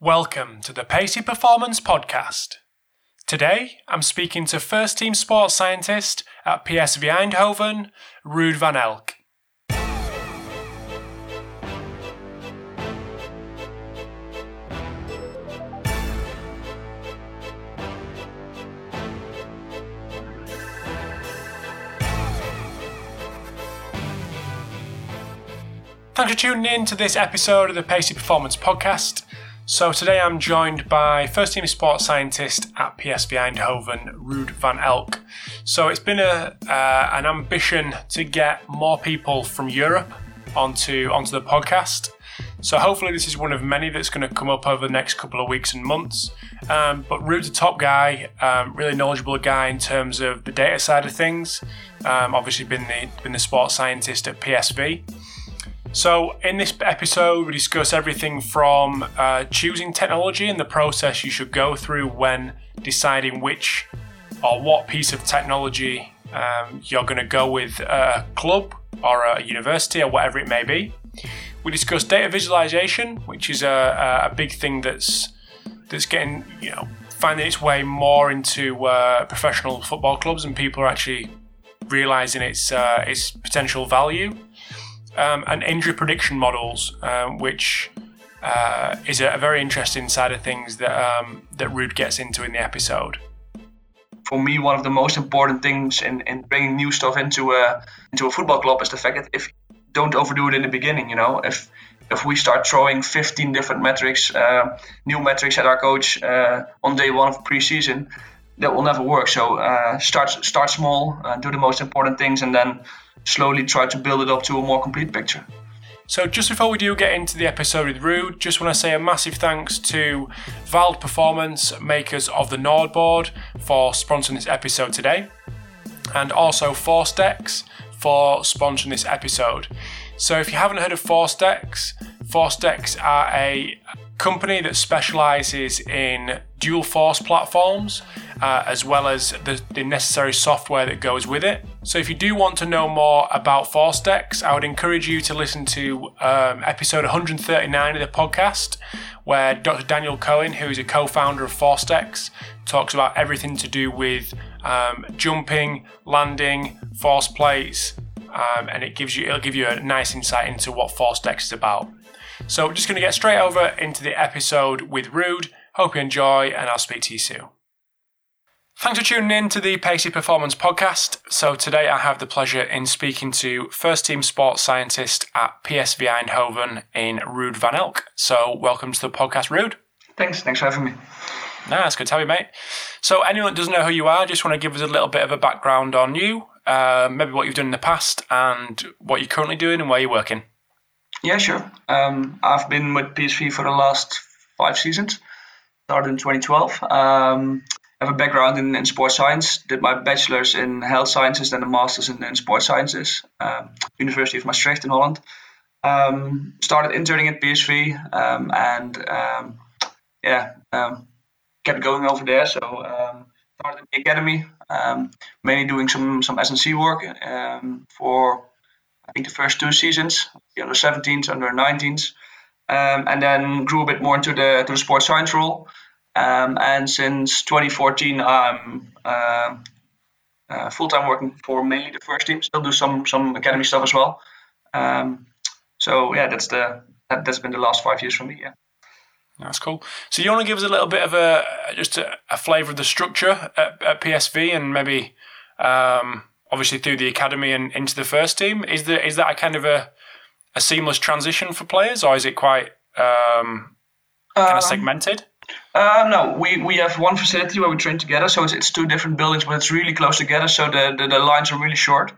Welcome to the Pacey Performance Podcast. Today, I'm speaking to first team sports scientist at PSV Eindhoven, Ruud van Elk. Thanks for tuning in to this episode of the Pacey Performance Podcast. So today I'm joined by first team sports scientist at PSV Eindhoven, Ruud van Elk. So it's been an ambition to get more people from Europe onto the podcast. So hopefully this is one of many that's going to come up over the next couple of weeks and months. But Ruud's a top guy, really knowledgeable guy in terms of the data side of things. Obviously been the sports scientist at PSV. So in this episode, we discuss everything from choosing technology and the process you should go through when deciding which or what piece of technology you're going to go with a club or a university or whatever it may be. We discuss data visualization, which is a big thing that's getting, finding its way more into professional football clubs, and people are actually realizing its potential value. And injury prediction models, which is a very interesting side of things that Ruud gets into in the episode. For me, one of the most important things in bringing new stuff into a football club is the fact that if you don't overdo it in the beginning, if we start throwing 15 different metrics, new metrics at our coach on day one of pre-season, that will never work. So start small, do the most important things, and then slowly try to build it up to a more complete picture. So just before we do get into the episode with Ruud, just want to say a massive thanks to Vald Performance, makers of the Nordboard, for sponsoring this episode today, and also ForceDecks for sponsoring this episode. So if you haven't heard of ForceDecks, ForceDecks are a company that specialises in dual force platforms, as well as the necessary software that goes with it. So if you do want to know more about ForceDecks, I would encourage you to listen to episode 139 of the podcast, where Dr. Daniel Cohen, who is a co-founder of ForceDecks, talks about everything to do with jumping, landing, force plates, and it'll give you a nice insight into what ForceDecks is about. So we're just going to get straight over into the episode with Ruud. Hope you enjoy, and I'll speak to you soon. Thanks for tuning in to the Pacey Performance Podcast. So today I have the pleasure in speaking to first team sports scientist at PSV Eindhoven in Ruud van Elk. So welcome to the podcast, Ruud. Thanks for having me. Nah, it's good to have you, mate. So anyone that doesn't know who you are, just want to give us a little bit of a background on you, maybe what you've done in the past and what you're currently doing and where you're working. Yeah, sure. I've been with PSV for the last 5 seasons. Started in 2012. I have a background in sports science. Did my bachelor's in health sciences, then a master's in sports sciences, University of Maastricht in Holland. Started interning at PSV and kept going over there. So started at the academy, mainly doing some S&C work for I think the first 2 seasons, the under 17s, under 19s, and then grew a bit more into the sports science role. And since 2014, I'm full-time working for mainly the first team. Still do some academy stuff as well. That's been the last 5 years for me. Yeah, that's cool. So you want to give us a little bit of a flavour of the structure at PSV, and maybe. Obviously through the academy and into the first team, is that a kind of a seamless transition for players, or is it quite kind of segmented? No, we have one facility where we train together, so it's 2 different buildings, but it's really close together, so the lines are really short.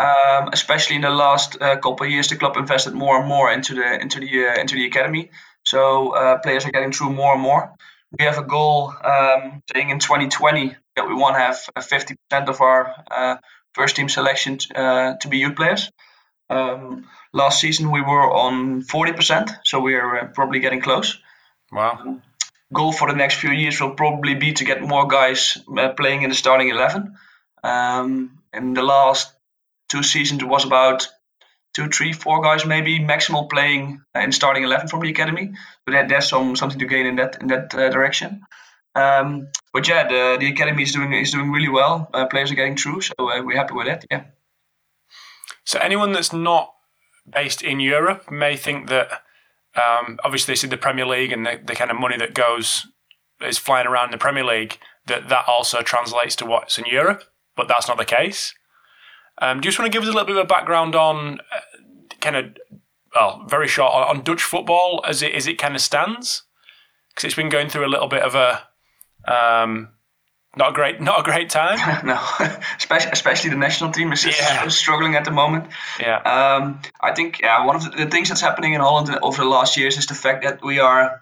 Especially in the last couple of years, the club invested more and more into the academy, so players are getting through more and more. We have a goal, saying in 2020 that we want to have 50% of our first team selection to be youth players. Last season we were on 40%, so we're probably getting close. Wow. Goal for the next few years will probably be to get more guys playing in the starting 11. In the last 2 seasons it was about two, three, four guys maybe maximal playing in starting 11 from the academy. So there's something to gain in that direction. But yeah, the academy is doing really well. Players are getting through, so we're happy with that. Yeah. So anyone that's not based in Europe may think that obviously they see the Premier League and the kind of money that is flying around in the Premier League, that also translates to what's in Europe, but that's not the case. Do you just want to give us a little bit of a background on very short on Dutch football as it kind of stands? Because it's been going through a little bit of a not a great time. No, especially the national team is struggling at the moment. Yeah, I think one of the things that's happening in Holland over the last years is the fact that we are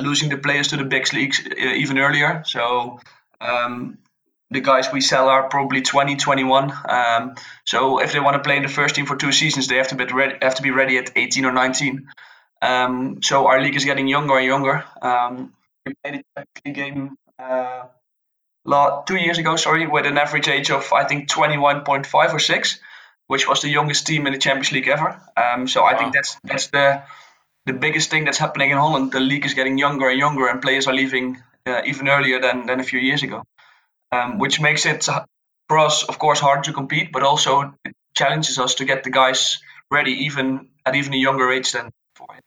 losing the players to the big leagues even earlier. So the guys we sell are probably 20, 21. So if they want to play in the first team for two seasons, they have to be ready at 18 or 19. So our league is getting younger and younger. We played a game 2 years ago, with an average age of, I think, 21.5 or 6, which was the youngest team in the Champions League ever. I think that's the biggest thing that's happening in Holland. The league is getting younger and younger, and players are leaving even earlier than a few years ago, which makes it, for us, of course, hard to compete, but also it challenges us to get the guys ready even at a younger age than before.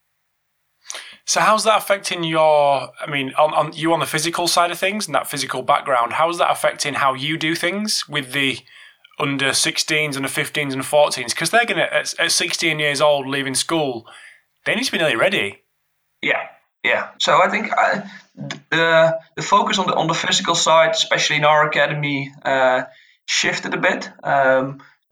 So how's that affecting on the physical side of things and that physical background? How's that affecting how you do things with the under 16s, under 15s and 14s? Because they're going to, at 16 years old, leaving school, they need to be nearly ready. Yeah. So I think the focus on the physical side, especially in our academy, shifted a bit.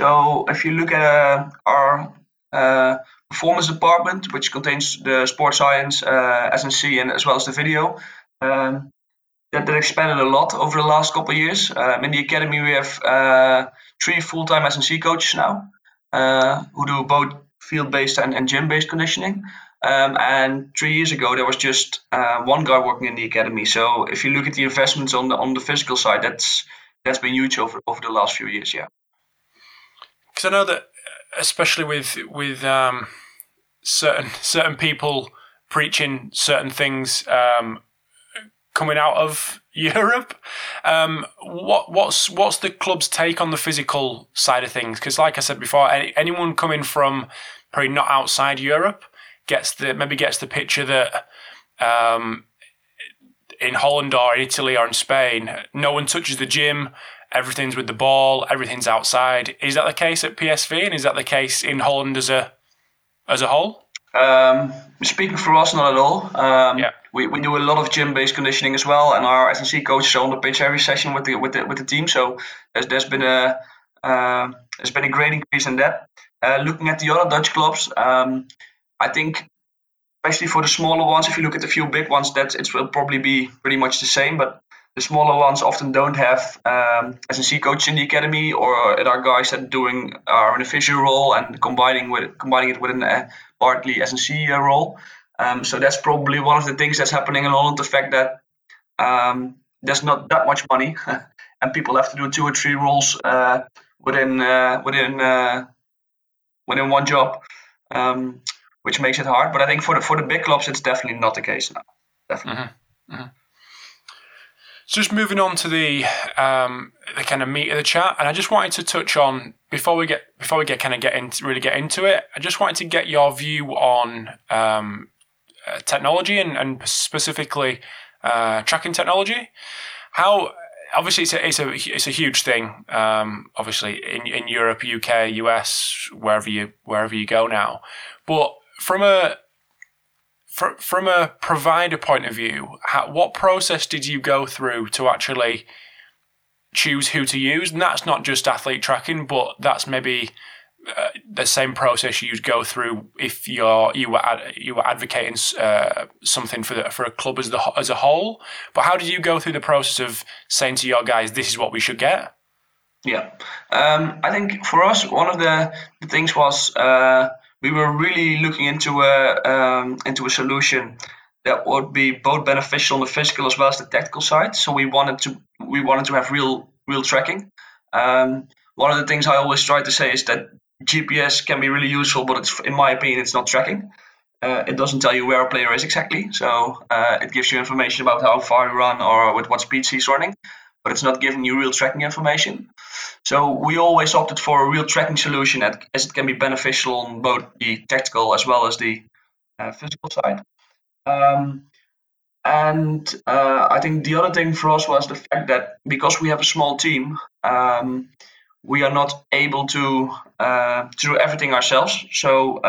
So if you look at our performance department, which contains the sports science, S&C, and as well as the video, that expanded a lot over the last couple of years. In the academy, we have three full-time S&C coaches now who do both field-based and gym-based conditioning. And 3 years ago, there was just one guy working in the academy. So if you look at the investments on the physical side, that's been huge over the last few years. Yeah, because I know that especially with certain people preaching certain things coming out of Europe. What's the club's take on the physical side of things? Because like I said before, anyone coming from probably not outside Europe gets the picture that in Holland or in Italy or in Spain, no one touches the gym, everything's with the ball, everything's outside. Is that the case at PSV, and is that the case in Holland as a whole? Speaking for us, not at all. We do a lot of gym-based conditioning as well, and our S&C coaches are on the pitch every session with the team. So there's been a great increase in that. Looking at the other Dutch clubs, I think, especially for the smaller ones, if you look at the few big ones, it will probably be pretty much the same. But the smaller ones often don't have S&C coaches in the academy, or there are guys that are in a physio role and combining it with a partly S&C role. So that's probably one of the things that's happening in Holland, the fact that there's not that much money and people have to do two or three roles within one job. Which makes it hard, but I think for the big clubs, it's definitely not the case now. Definitely. Mm-hmm. Mm-hmm. So just moving on to the kind of meat of the chat, and I just wanted to touch on before we get into it. I just wanted to get your view on technology and specifically tracking technology. How obviously it's a huge thing. Obviously in Europe, UK, US, wherever you go now, but from a provider point of view, what process did you go through to actually choose who to use? And that's not just athlete tracking, but that's maybe the same process you'd go through if you were advocating something for a club as a whole. But how did you go through the process of saying to your guys, this is what we should get? Yeah, I think for us, one of the things was, we were really looking into a solution that would be both beneficial on the physical as well as the tactical side. So we wanted to have real tracking. One of the things I always try to say is that GPS can be really useful, but it's, in my opinion, it's not tracking. It doesn't tell you where a player is exactly. So it gives you information about how far you run or with what speed he's running, but it's not giving you real tracking information. So we always opted for a real tracking solution as it can be beneficial on both the tactical as well as the physical side. And I think the other thing for us was the fact that because we have a small team, we are not able to do everything ourselves. So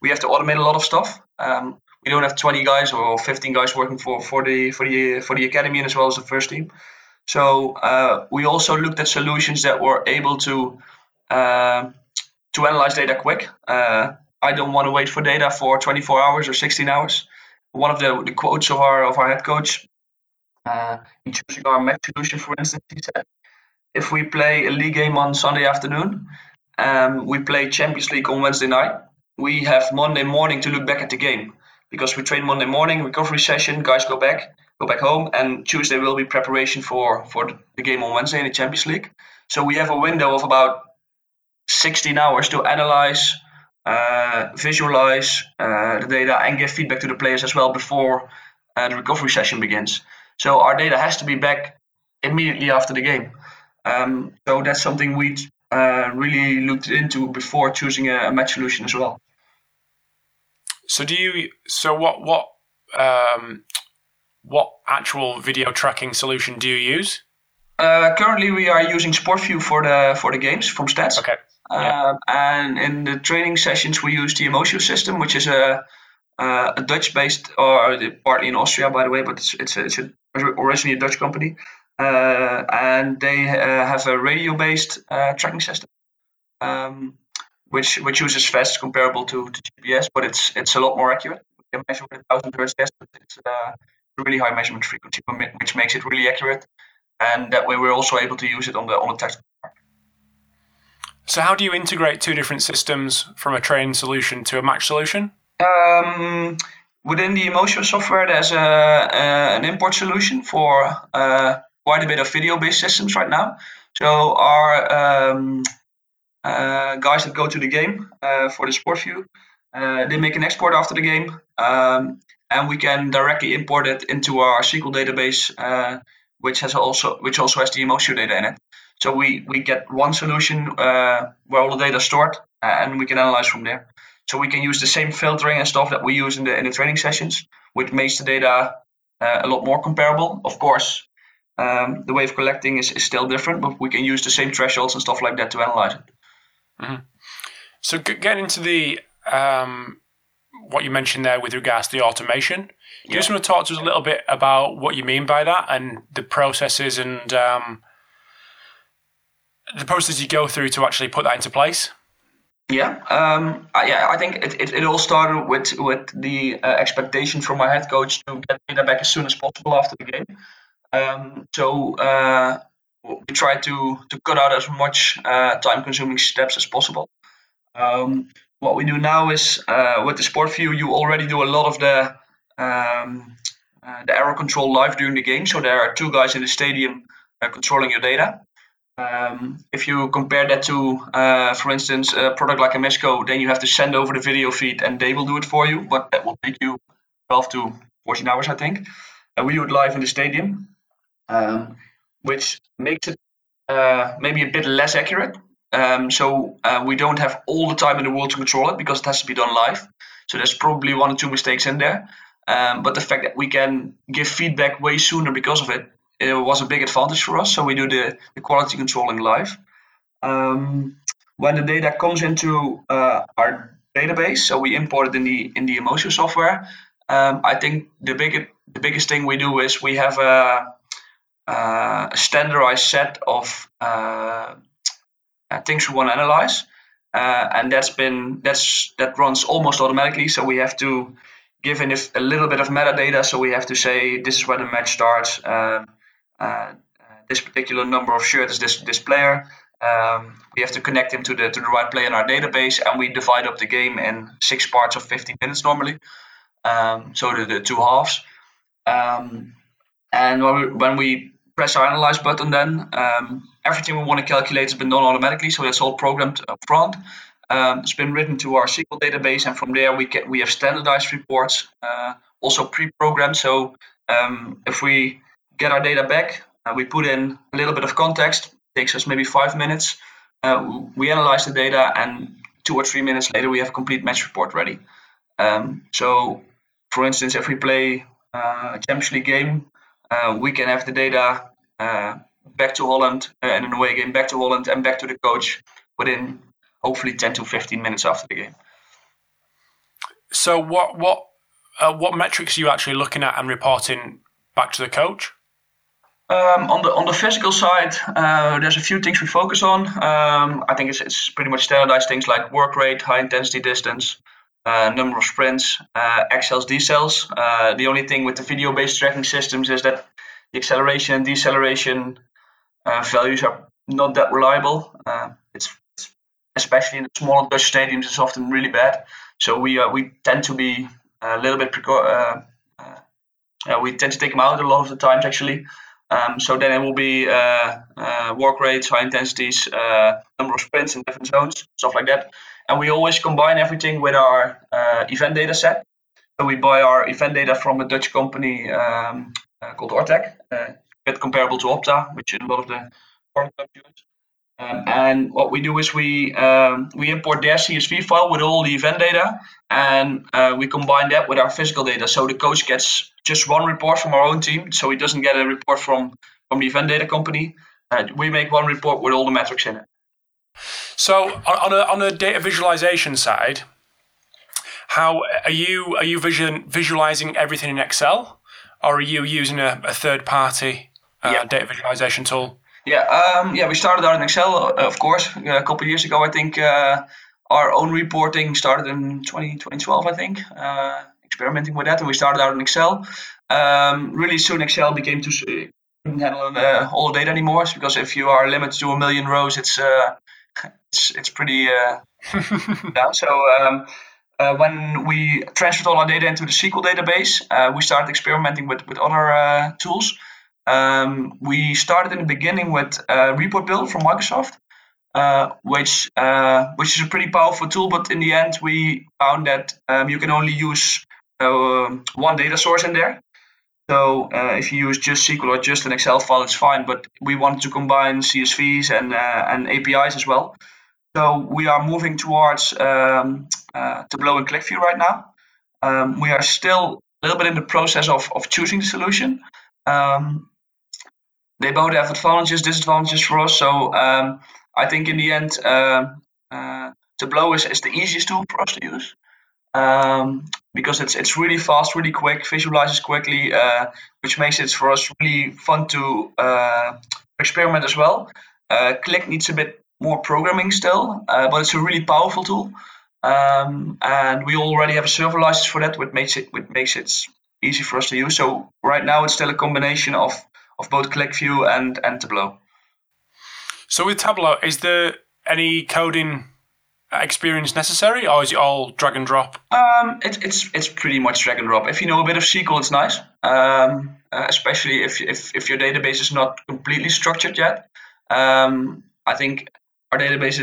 we have to automate a lot of stuff. We don't have 20 guys or 15 guys working for the academy and as well as the first team. So we also looked at solutions that were able to analyze data quick. I don't want to wait for data for 24 hours or 16 hours. One of the quotes of our head coach in choosing our match solution, for instance, he said, if we play a league game on Sunday afternoon, we play Champions League on Wednesday night, we have Monday morning to look back at the game because we train Monday morning, recovery session, guys go back home, and Tuesday will be preparation for the game on Wednesday in the Champions League. So we have a window of about 16 hours to analyze, visualize the data and give feedback to the players as well before the recovery session begins. So our data has to be back immediately after the game. So that's something we really looked into before choosing a match solution as well. So what actual video tracking solution do you use? Currently, we are using SportView for the games from Stats. Okay. Yeah. And in the training sessions, we use the Emotio system, which is a Dutch-based, or partly in Austria, by the way, but it's originally a Dutch company. And they have a radio-based tracking system, which uses FAST comparable to GPS, but it's a lot more accurate. We can measure with 1,000 hertz test, but it's a really high measurement frequency, which makes it really accurate. And that way, we're also able to use it on the tactical part. So, how do you integrate two different systems from a training solution to a match solution? Within the Emotio software, there's an import solution for quite a bit of video-based systems right now. So our guys that go to the game for the SportView, they make an export after the game, and we can directly import it into our SQL database, which also has the Emotio data in it. So we get one solution where all the data is stored, and we can analyze from there. So we can use the same filtering and stuff that we use in the training sessions, which makes the data a lot more comparable. Of course, the way of collecting is still different, but we can use the same thresholds and stuff like that to analyze it. Mm-hmm. So getting into the what you mentioned there with regards to the automation, you just want to talk to us a little bit about what you mean by that and the processes and the process you go through to actually put that into place. I think it all started with the expectation from my head coach to get data back as soon as possible after the game. So we try to cut out as much time-consuming steps as possible. What we do now is with the SportView, you already do a lot of the error control live during the game. So there are two guys in the stadium controlling your data. If you compare that to, for instance, a product like a Mesco, then you have to send over the video feed and they will do it for you, but that will take you 12 to 14 hours, I think. And we do it live in the stadium, which makes it maybe a bit less accurate. So we don't have all the time in the world to control it because it has to be done live. So there's probably one or two mistakes in there. But the fact that we can give feedback way sooner because of it was a big advantage for us. So we do the quality controlling live. When the data comes into our database, so we import it in the Emotio software. I think the biggest thing we do is we have a standardized set of things we want to analyze, and that runs almost automatically. So we have to give in a little bit of metadata. So we have to say this is where the match starts. This particular number of shirts is this player. We have to connect him to the right player in our database, and we divide up the game in 6 parts of 15 minutes normally. So the two halves. And when we press our analyze button, then everything we want to calculate has been done automatically. So that's all programmed up front. It's been written to our SQL database, and from there we have standardized reports, also pre-programmed. So if we get our data back, we put in a little bit of context. It takes us maybe 5 minutes. We analyze the data, and 2 or 3 minutes later, we have a complete match report ready. So, for instance, if we play a Champions League game, we can have the data back to Holland and an away game back to Holland and back to the coach within hopefully 10 to 15 minutes after the game. So, what metrics are you actually looking at and reporting back to the coach? On the physical side, there's a few things we focus on. I think it's pretty much standardized things like work rate, high intensity distance, number of sprints, XLs, decels. The only thing with the video-based tracking systems is that the acceleration and deceleration values are not that reliable. It's especially in the smaller Dutch stadiums, it's often really bad. So we tend to be a little bit we tend to take them out a lot of the times actually. So then it will be work rates, high intensities, number of sprints in different zones, stuff like that. And we always combine everything with our event data set. So we buy our event data from a Dutch company called Ortec, a bit comparable to Opta, which is a lot of the foreign countries use. And what we do is we import their CSV file with all the event data, and we combine that with our physical data. So the coach gets just one report from our own team, so he doesn't get a report from the event data company. We make one report with all the metrics in it. So on a data visualization side, how are you visualizing everything in Excel, or are you using a third party data visualization tool? We started out in Excel, of course, a couple of years ago. I think our own reporting started in 2012, I think, experimenting with that, and we started out in Excel. Really soon, Excel became too couldn't handle all the data anymore, because if you are limited to 1 million rows, it's pretty down. So when we transferred all our data into the SQL database, we started experimenting with other tools. We started in the beginning with Report Build from Microsoft, which is a pretty powerful tool. But in the end, we found that you can only use one data source in there. So if you use just SQL or just an Excel file, it's fine. But we wanted to combine CSVs and APIs as well. So we are moving towards Tableau and ClickView right now. We are still a little bit in the process of choosing the solution. They both have advantages, disadvantages for us. So I think in the end, Tableau is the easiest tool for us to use because it's really fast, really quick, visualizes quickly, which makes it for us really fun to experiment as well. Click needs a bit more programming still, but it's a really powerful tool, and we already have a server license for that, which makes it easy for us to use. So right now it's still a combination of both ClickView and Tableau. So with Tableau, is there any coding experience necessary, or is it all drag and drop? It's pretty much drag and drop. If you know a bit of SQL, it's nice, especially if your database is not completely structured yet. I think our database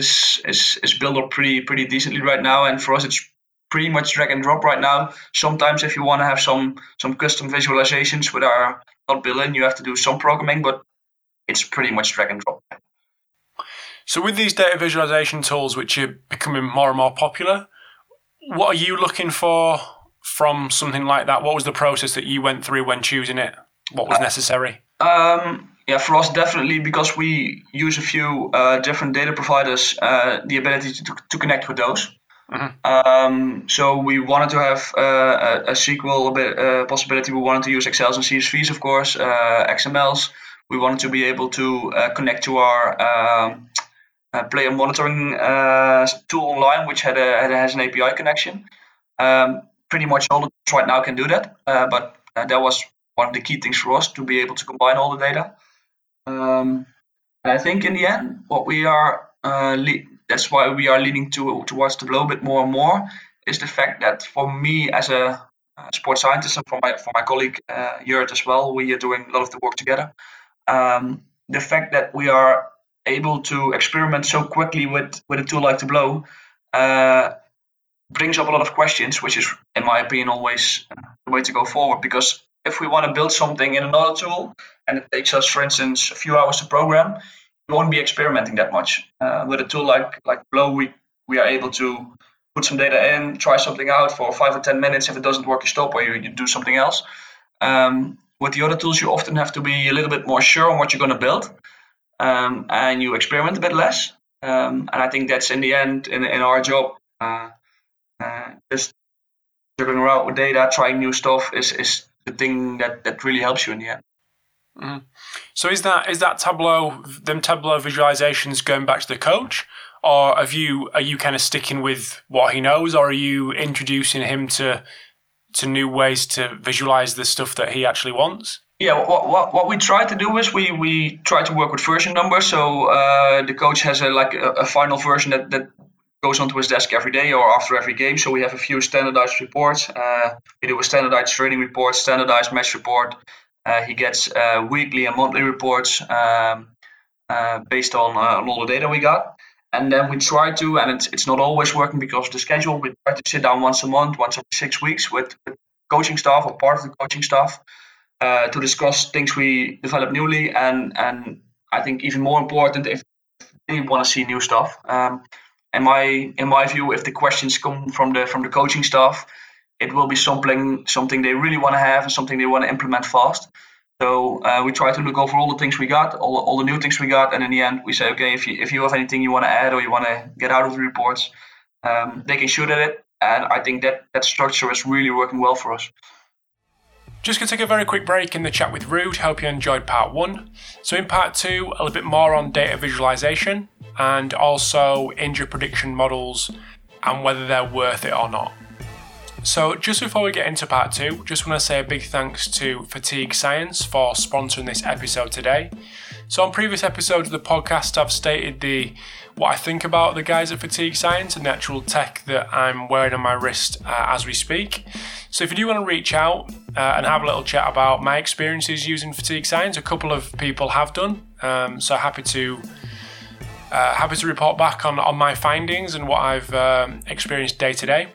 is built up pretty decently right now, and for us it's pretty much drag and drop right now. Sometimes if you want to have some custom visualizations with our built-in, you have to do some programming, but it's pretty much drag and drop. So with these data visualization tools, which are becoming more and more popular, what are you looking for from something like that? What was the process that you went through when choosing it? What was necessary? For us, definitely, because we use a few different data providers, the ability to connect with those. Mm-hmm. So we wanted to have a SQL possibility. We wanted to use Excels and CSVs, of course, XMLs. We wanted to be able to connect to our player monitoring tool online, which has an API connection. Pretty much all the tools right now can do that, but that was one of the key things for us, to be able to combine all the data. And I think in the end, what we are that's why we are leaning towards Tableau a bit more and more, is the fact that for me as a sports scientist, and for my colleague Jurt as well, we are doing a lot of the work together. The fact that we are able to experiment so quickly with a tool like Tableau brings up a lot of questions, which is, in my opinion, always the way to go forward. Because if we want to build something in another tool and it takes us, for instance, a few hours to program, we won't be experimenting that much. With a tool like Flow, we are able to put some data in, try something out for 5 or 10 minutes. If it doesn't work, you stop or you do something else. With the other tools, you often have to be a little bit more sure on what you're going to build, and you experiment a bit less. And I think that's, in the end, in our job, just juggling around with data, trying new stuff is the thing that really helps you in the end. Mm. So is that Tableau visualizations going back to the coach, or are you kind of sticking with what he knows, or are you introducing him to new ways to visualize the stuff that he actually wants? Yeah, what we try to do is we try to work with version numbers. So the coach has a final version that goes onto his desk every day or after every game. So we have a few standardized reports. We do a standardized training report, standardized match report. He gets weekly and monthly reports based on all the data we got. And then we try to, and it's not always working because of the schedule, we try to sit down once a month, once every 6 weeks with coaching staff or part of the coaching staff to discuss things we develop newly. And I think even more important, if they want to see new stuff. In my view, if the questions come from the coaching staff, it will be something they really want to have and something they want to implement fast. So we try to look over all the things we got, all the new things we got, and in the end we say, okay, if you have anything you want to add or you want to get out of the reports, they can shoot at it, and I think that structure is really working well for us. Just going to take a very quick break in the chat with Ruud. Hope you enjoyed part one. So in part two, a little bit more on data visualization and also injury prediction models and whether they're worth it or not. So just before we get into part two, just want to say a big thanks to Fatigue Science for sponsoring this episode today. So on previous episodes of the podcast, I've stated what I think about the guys at Fatigue Science and the actual tech that I'm wearing on my wrist as we speak. So if you do want to reach out and have a little chat about my experiences using Fatigue Science, a couple of people have done. So happy to report back on my findings and what I've experienced day to day.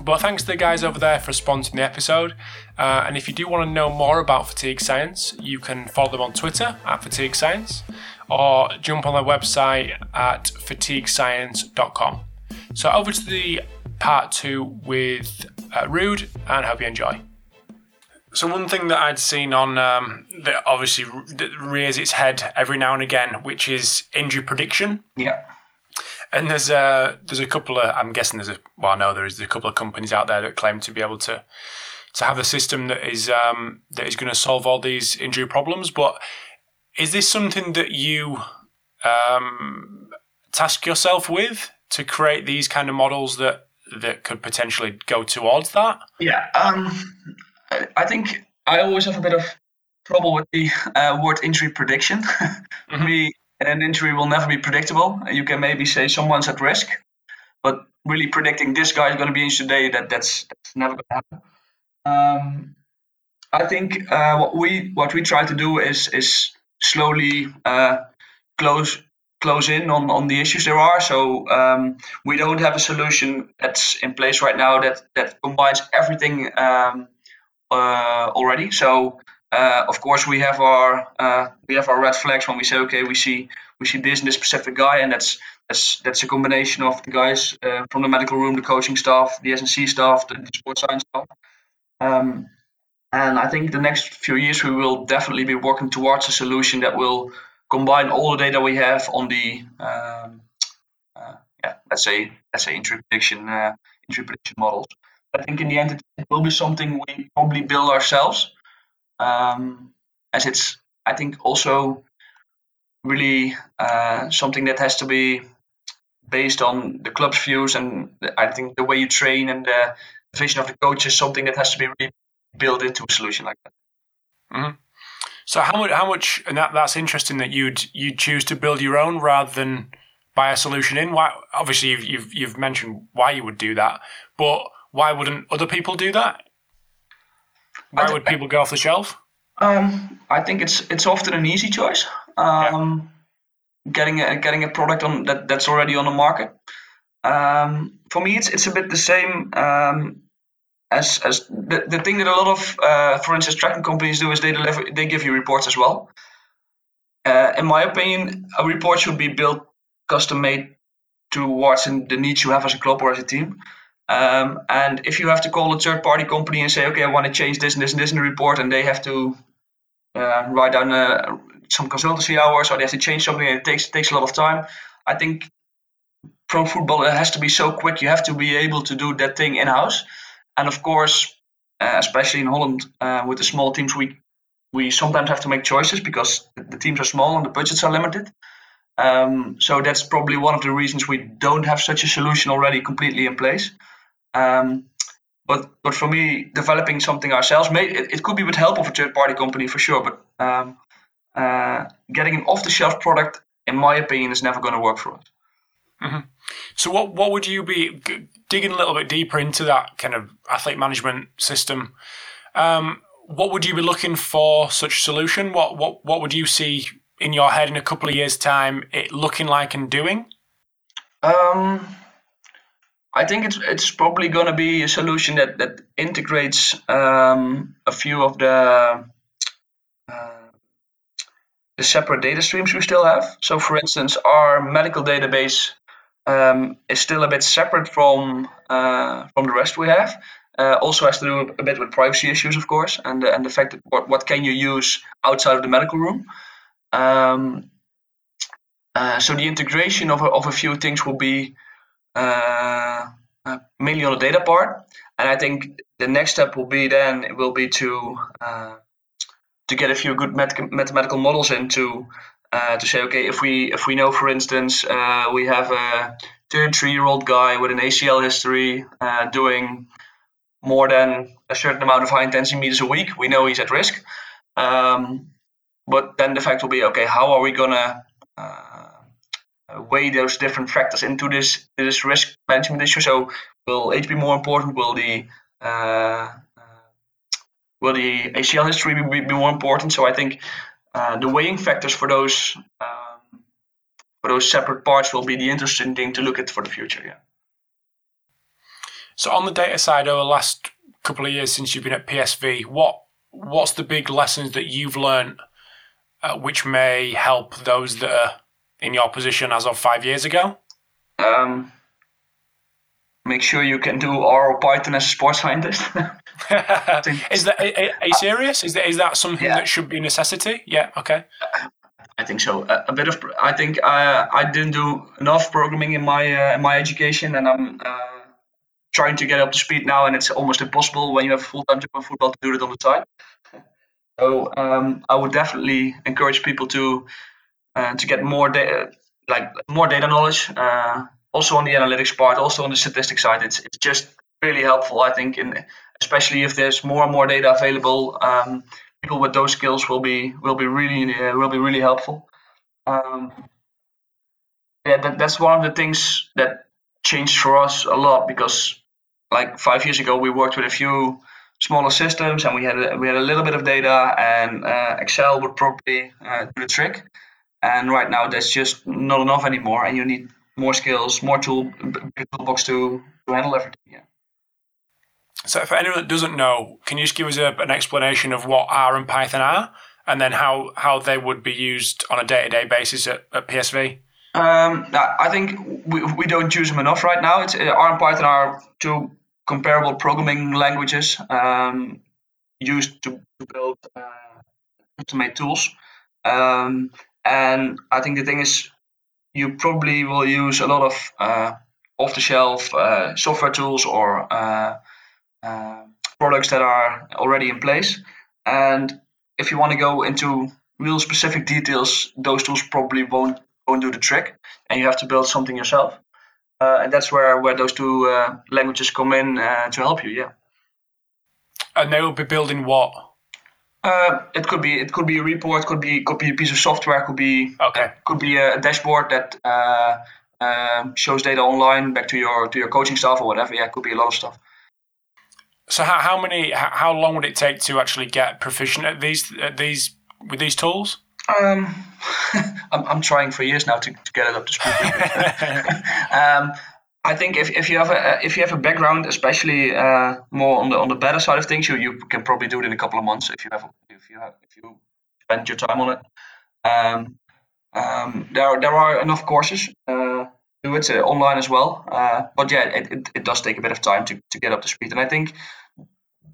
But thanks to the guys over there for sponsoring the episode. And if you do want to know more about Fatigue Science, you can follow them on Twitter at Fatigue Science or jump on their website at fatiguescience.com. So over to the part two with Ruud, and hope you enjoy. So one thing that I'd seen on that obviously rears its head every now and again, which is injury prediction. Yeah. And there's a couple of, I'm guessing there is a couple of companies out there that claim to be able to have a system that is going to solve all these injury problems. But is this something that you task yourself with to create these kind of models that could potentially go towards that? Yeah, I think I always have a bit of trouble with the word injury prediction. Mm-hmm. An injury will never be predictable. You can maybe say someone's at risk, but really predicting this guy is going to be injured today, that's never going to happen. I think what we try to do is slowly close in on the issues there are. So we don't have a solution that's in place right now that combines everything already. So. Of course, we have our red flags when we say, okay, we see this and this specific guy, and that's a combination of the guys from the medical room, the coaching staff, the S&C staff, the sports science staff. And I think the next few years we will definitely be working towards a solution that will combine all the data we have on the let's say injury prediction models. I think in the end it will be something we probably build ourselves. As it's, I think, also really something that has to be based on the club's views, and I think the way you train and the vision of the coach is something that has to be really built into a solution like that. Mm-hmm. So how much, and that's interesting that you'd choose to build your own rather than buy a solution in. Why? Obviously, you've mentioned why you would do that, but why wouldn't other people do that? Why would people go off the shelf? I think it's often an easy choice. Getting a product on that's already on the market. For me, it's a bit the same as the thing that a lot of, for instance, tracking companies do is they give you reports as well. In my opinion, a report should be built custom made towards the needs you have as a club or as a team. And if you have to call a third party company and say, okay, I want to change this and this and this in the report, and they have to write down some consultancy hours, or they have to change something, and it takes a lot of time. I think pro football, it has to be so quick. You have to be able to do that thing in-house. And of course, especially in Holland, with the small teams, we sometimes have to make choices because the teams are small and the budgets are limited. So that's probably one of the reasons we don't have such a solution already completely in place. But for me, developing something ourselves, it could be with help of a third-party company for sure, but getting an off-the-shelf product, in my opinion, is never going to work for us. Mm-hmm. So what would you be digging a little bit deeper into that kind of athlete management system? What would you be looking for such a solution? What would you see in your head in a couple of years' time it looking like and doing? I think it's probably going to be a solution that integrates a few of the separate data streams we still have. So, for instance, our medical database is still a bit separate from the rest we have. Also has to do a bit with privacy issues, of course, and the fact that what can you use outside of the medical room. So the integration of a few things will be mainly on the data part, and I think the next step will be to get a few good mathematical models in to say, okay, if we know, for instance, we have a 33-year-old guy with an ACL history doing more than a certain amount of high intensity meters a week, we know he's at risk. But then the fact will be, okay, how are we going to weigh those different factors into this risk management issue? So will age be more important? Will the ACL history be more important? So I think the weighing factors for those separate parts will be the interesting thing to look at for the future. Yeah. So on the data side, over the last couple of years since you've been at PSV, what's the big lessons that you've learned? Which may help those that are in your position as of 5 years ago? Make sure you can do R or Python as a sports scientist. Is that are you serious? Is that something that should be a necessity? Yeah. Okay. I think so. I didn't do enough programming in my education, and I'm trying to get up to speed now, and it's almost impossible when you have a full-time job in football to do it on the side. So I would definitely encourage people to get more data knowledge. Also on the analytics part, also on the statistics side, it's just really helpful, I think, and especially if there's more and more data available, people with those skills will be really helpful. That's one of the things that changed for us a lot, because like 5 years ago we worked with a few smaller systems, and we had a little bit of data, and Excel would probably do the trick. And right now, that's just not enough anymore, and you need more skills, more toolbox to handle everything. Yeah. So, for anyone that doesn't know, can you just give us an explanation of what R and Python are, and then how they would be used on a day-to-day basis at PSV? I think we don't use them enough right now. It's R and Python are two comparable programming languages used to build custom-made tools. And I think the thing is, you probably will use a lot of off-the-shelf software tools or products that are already in place. And if you want to go into real specific details, those tools probably won't do the trick, and you have to build something yourself. And that's where those two languages come in to help you, yeah. And they will be building what? It could be a report, could be a piece of software, could be a dashboard that shows data online back to your coaching staff or whatever. Yeah, it could be a lot of stuff. So how long would it take to actually get proficient at these with these tools? I'm trying for years now to get it up to speed. I think if you have a background, especially more on the better side of things, you can probably do it in a couple of months if you spend your time on it. There are enough courses do it online as well, but yeah, it does take a bit of time to get up to speed. And I think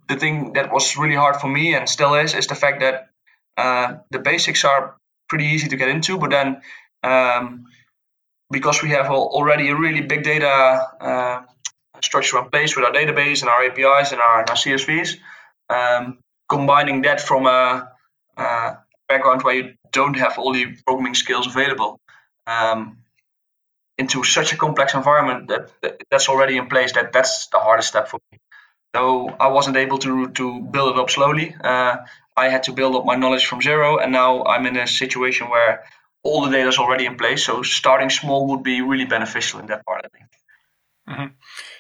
the thing that was really hard for me and still is the fact that the basics are pretty easy to get into, but then because we have already a really big data structure in place with our database and our APIs and our CSVs, combining that from a background where you don't have all the programming skills available into such a complex environment that's already in place, that's the hardest step for me. So I wasn't able to build it up slowly. I had to build up my knowledge from zero, and now I'm in a situation where all the data is already in place, so starting small would be really beneficial in that part, I think. Mm-hmm.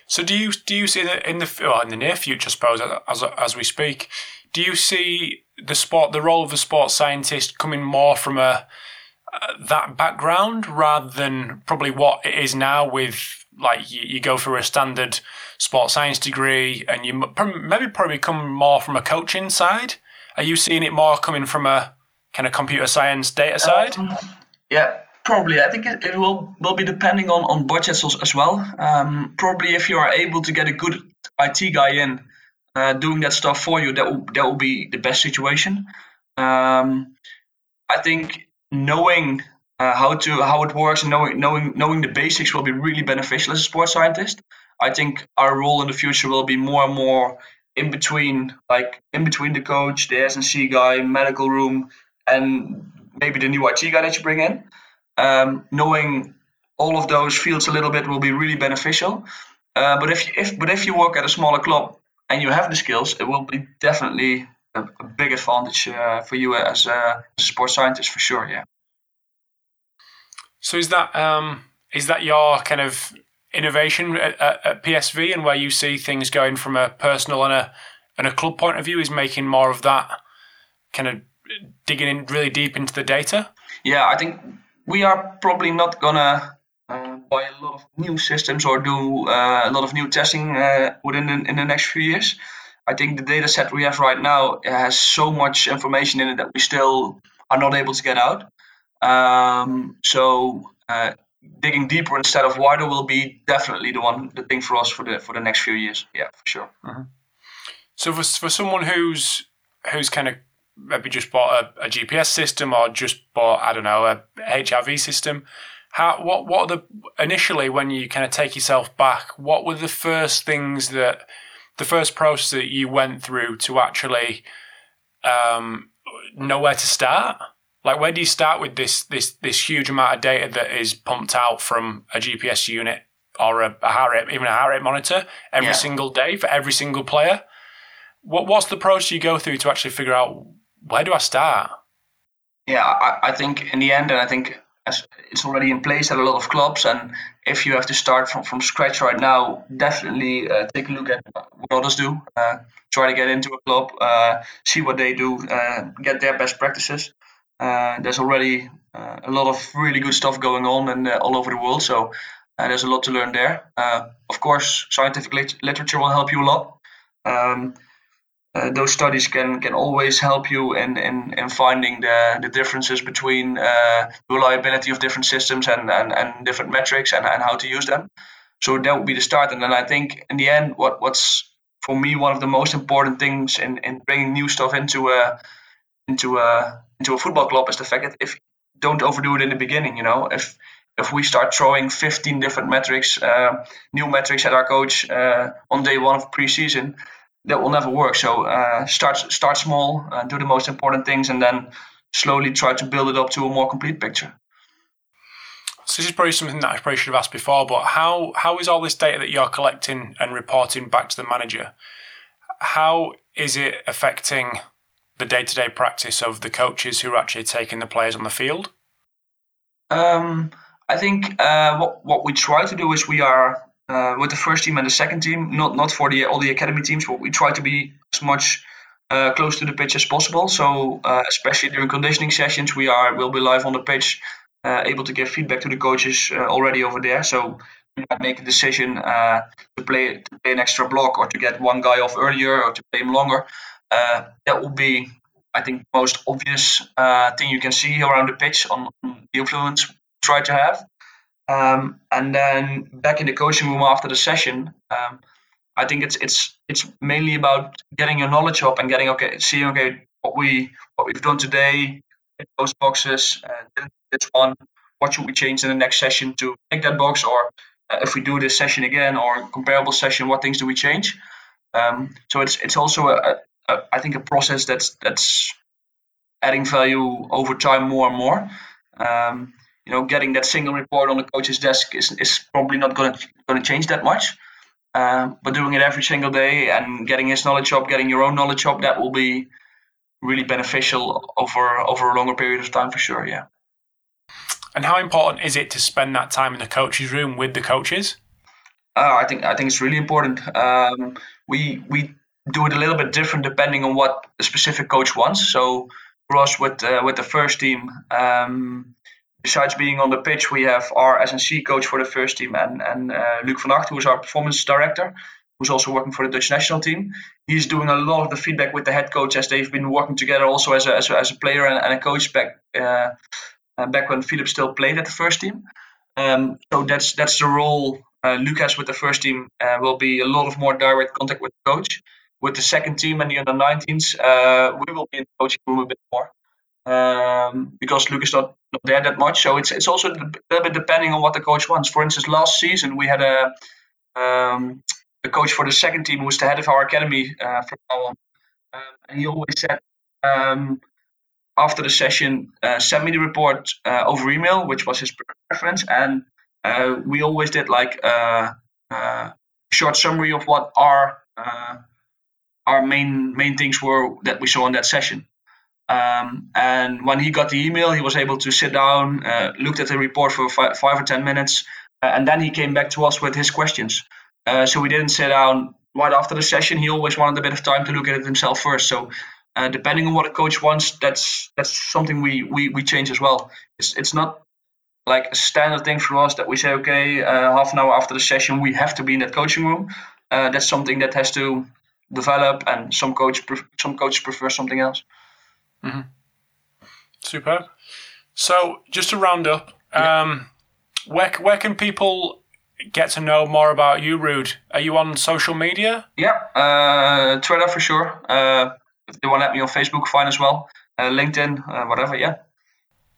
So, do you see that in the near future, I suppose, as we speak, do you see the role of the sports scientist coming more from that background rather than probably what it is now? With like you go for a standard sports science degree, and you probably come more from a coaching side. Are you seeing it more coming from a kind of computer science data side? Yeah, probably. I think it will be depending on budgets as well. Probably if you are able to get a good IT guy in doing that stuff for you, that will be the best situation. I think knowing how it works and knowing the basics will be really beneficial as a sports scientist. I think our role in the future will be more and more in between the coach, the S&C guy, medical room, and maybe the new IT guy that you bring in. Knowing all of those fields a little bit will be really beneficial. But if you work at a smaller club and you have the skills, it will be definitely a big advantage for you as a sports scientist, for sure. Yeah. So is that your kind of innovation at PSV, and where you see things going from a personal and a club point of view, is making more of that kind of digging in really deep into the data? Yeah, I think we are probably not gonna buy a lot of new systems or do a lot of new testing in the next few years. I think the data set we have right now has so much information in it that we still are not able to get out. Digging deeper instead of wider will be definitely the thing for us for the next few years. Yeah, for sure. Mm-hmm. So for someone who's kind of maybe just bought a GPS system or just bought, I don't know, a HRV system, what are the initially, when you kind of take yourself back, what were the first things the first process that you went through to actually know where to start? Like, where do you start with this huge amount of data that is pumped out from a GPS unit or a heart rate, even a heart rate monitor, every single day for every single player? What's the process you go through to actually figure out, where do I start? Yeah, I think in the end, and I think it's already in place at a lot of clubs, and if you have to start from scratch right now, definitely take a look at what others do. Try to get into a club, see what they do, get their best practices. There's already a lot of really good stuff going on and all over the world, so there's a lot to learn there. Of course, scientific literature will help you a lot. Those studies can always help you in finding the differences between the reliability of different systems and different metrics and how to use them. So that would be the start. And then I think in the end, what's for me one of the most important things in bringing new stuff into a football club is the fact that if don't overdo it in the beginning, you know, if we start throwing 15 different metrics, new metrics at our coach on day one of preseason, that will never work. So start small, do the most important things, and then slowly try to build it up to a more complete picture. So this is probably something that I probably should have asked before, but how is all this data that you're collecting and reporting back to the manager, how is it affecting the day-to-day practice of the coaches who are actually taking the players on the field? I think what we try to do is we are with the first team and the second team, not for all the academy teams, but we try to be as much close to the pitch as possible. So especially during conditioning sessions, we'll be live on the pitch, able to give feedback to the coaches already over there. So you might make a decision to play an extra block, or to get one guy off earlier, or to play him longer. That would be, I think, the most obvious thing you can see around the pitch on the influence we try to have. And then back in the coaching room after the session, I think it's mainly about getting your knowledge up and seeing what we've done today, those boxes, this one. What should we change in the next session to make that box, or if we do this session again or comparable session, what things do we change? So it's also I think a process that's adding value over time more and more. Getting that single report on the coach's desk is probably not going to change that much. But doing it every single day and getting his knowledge up, getting your own knowledge up, that will be really beneficial over a longer period of time for sure, yeah. And how important is it to spend that time in the coaches' room with the coaches? I think it's really important. We do it a little bit different depending on what the specific coach wants. So for us with the first team, besides being on the pitch, we have our S&C coach for the first team and Luc van Acht, who is our performance director, who's also working for the Dutch national team. He's doing a lot of the feedback with the head coach, as they've been working together also as a player and a coach back when Philip still played at the first team. So that's the role Luc has with the first team. Will be a lot of more direct contact with the coach. With the second team and the under-19s, we will be in the coaching room a bit more. Because Luc is not there that much, so it's also a little bit depending on what the coach wants. For instance, last season we had a coach for the second team who was the head of our academy from now on, and he always said after the session, send me the report over email, which was his preference, and we always did like a short summary of what our main things were that we saw in that session. And when he got the email, he was able to sit down, looked at the report for 5 or 10 minutes, and then he came back to us with his questions. So we didn't sit down right after the session. He always wanted a bit of time to look at it himself first. So depending on what a coach wants, that's something we change as well. It's not like a standard thing for us that we say, okay, half an hour after the session, we have to be in that coaching room. That's something that has to develop, and some coaches prefer something else. Mm-hmm. Superb. So just to round up, where can people get to know more about you, Ruud? Are you on social media? Yeah, Twitter for sure. If they want to let me on Facebook, fine as well. LinkedIn, whatever, yeah.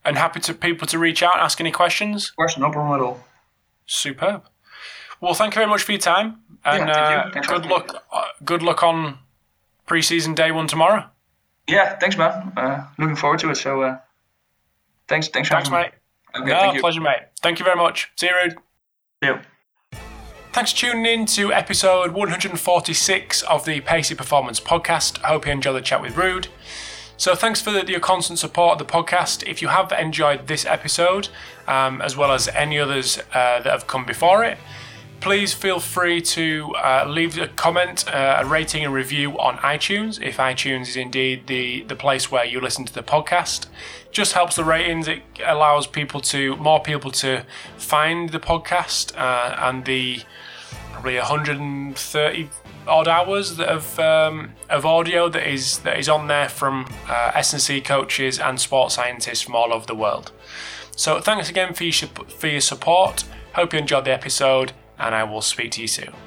And happy to people to reach out and ask any questions? Of course, no problem at all. Superb. Well, thank you very much for your time. And thank you. Good luck on pre-season day one tomorrow. Yeah, thanks, man. Looking forward to it. So, thanks for having me. Thanks, mate. Okay, no, pleasure, mate. Thank you very much. See you, Ruud. See you. Thanks for tuning in to episode 146 of the Pacey Performance Podcast. I hope you enjoyed the chat with Ruud. So thanks for your constant support of the podcast. If you have enjoyed this episode, as well as any others that have come before it, please feel free to leave a comment, a rating and review on iTunes, if iTunes is indeed the place where you listen to the podcast. Just helps the ratings, it allows more people to find the podcast and the probably 130 odd hours of audio that is on there from S&C coaches and sports scientists from all over the world. So thanks again for your support. Hope you enjoyed the episode, and I will speak to you soon.